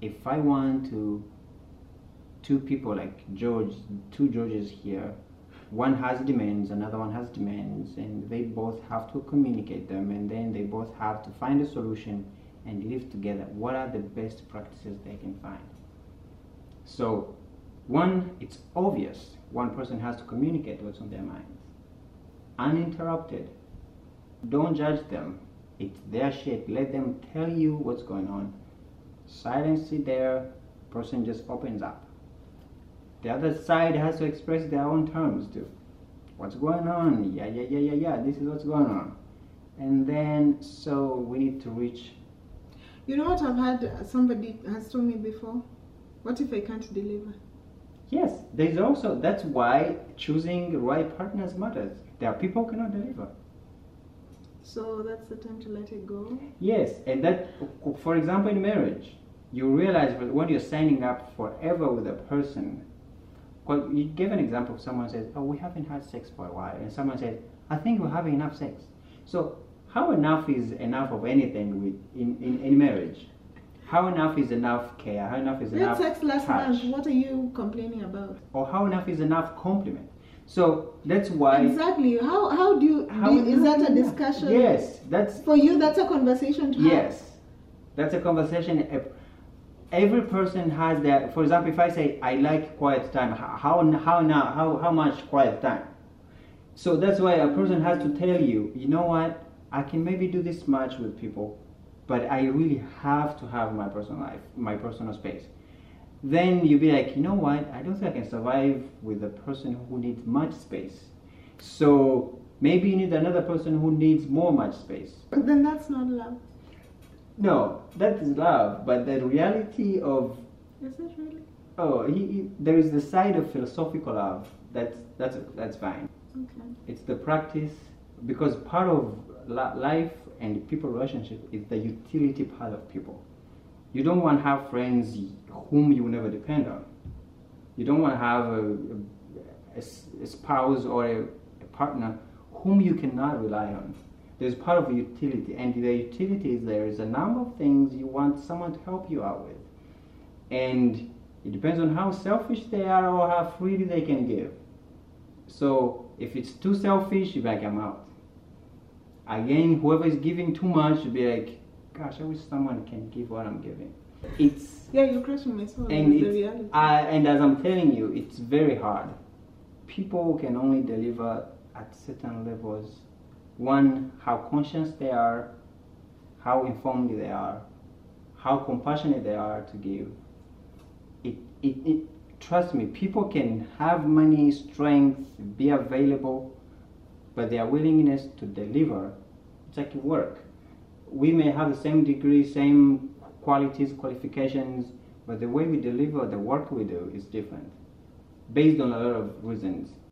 if I want to two people like George, two Georges here, one has demands, another one has demands, and they both have to communicate them, and then they both have to find a solution and live together. What are the best practices they can find? So one, it's obvious one person has to communicate what's on their minds, uninterrupted. Don't judge them, it's their shit. Let them tell you what's going on. Silence is there, person just opens up. The other side has to express their own terms too. What's going on? Yeah, this is what's going on. And then, so we need to reach. You know what I've had, somebody has told me before? What if I can't deliver? Yes, there's also, that's why choosing right partners matters. There are people who cannot deliver. So that's the time to let it go? Yes, and that, for example, in marriage, you realize when you're signing up forever with a person, well, you gave an example of someone says, oh, we haven't had sex for a while, and someone says, I think we're having enough sex. So how enough is enough of anything with, in marriage? How enough is enough care? How enough is enough sex last touch? Month, what are you complaining about? Or how enough is enough compliment? So that's why exactly how do you how do, is that a discussion? Yes, that's for you. That's a conversation to have. Yes, that's a conversation. Every person has their, for example, if I say I like quiet time, how much quiet time? So that's why a person has to tell you, you know what, I can maybe do this much with people, but I really have to have my personal life, my personal space. Then you'll be like, you know what, I don't think I can survive with a person who needs much space. So maybe you need another person who needs much space. But then that's not love. No, that is love, but the reality of... Is it really? Oh, there is the side of philosophical love. That's fine. Okay. It's the practice, because part of life and people relationship is the utility part of people. You don't want to have friends whom you will never depend on. You don't want to have a spouse or a partner whom you cannot rely on. There's part of utility, and the utility is there is a number of things you want someone to help you out with, and it depends on how selfish they are or how freely they can give. So if it's too selfish, you're like, I'm out. Again, whoever is giving too much, you'll be like, gosh, I wish someone can give what I'm giving. It's yeah, you're crushing my soul. And it's, the reality. And as I'm telling you, it's very hard. People can only deliver at certain levels. One, how conscious they are, how informed they are, how compassionate they are to give. Trust me, people can have money, strength, be available, but their willingness to deliver, it's like work. We may have the same degree, same qualities, qualifications, but the way we deliver the work we do is different, based on a lot of reasons.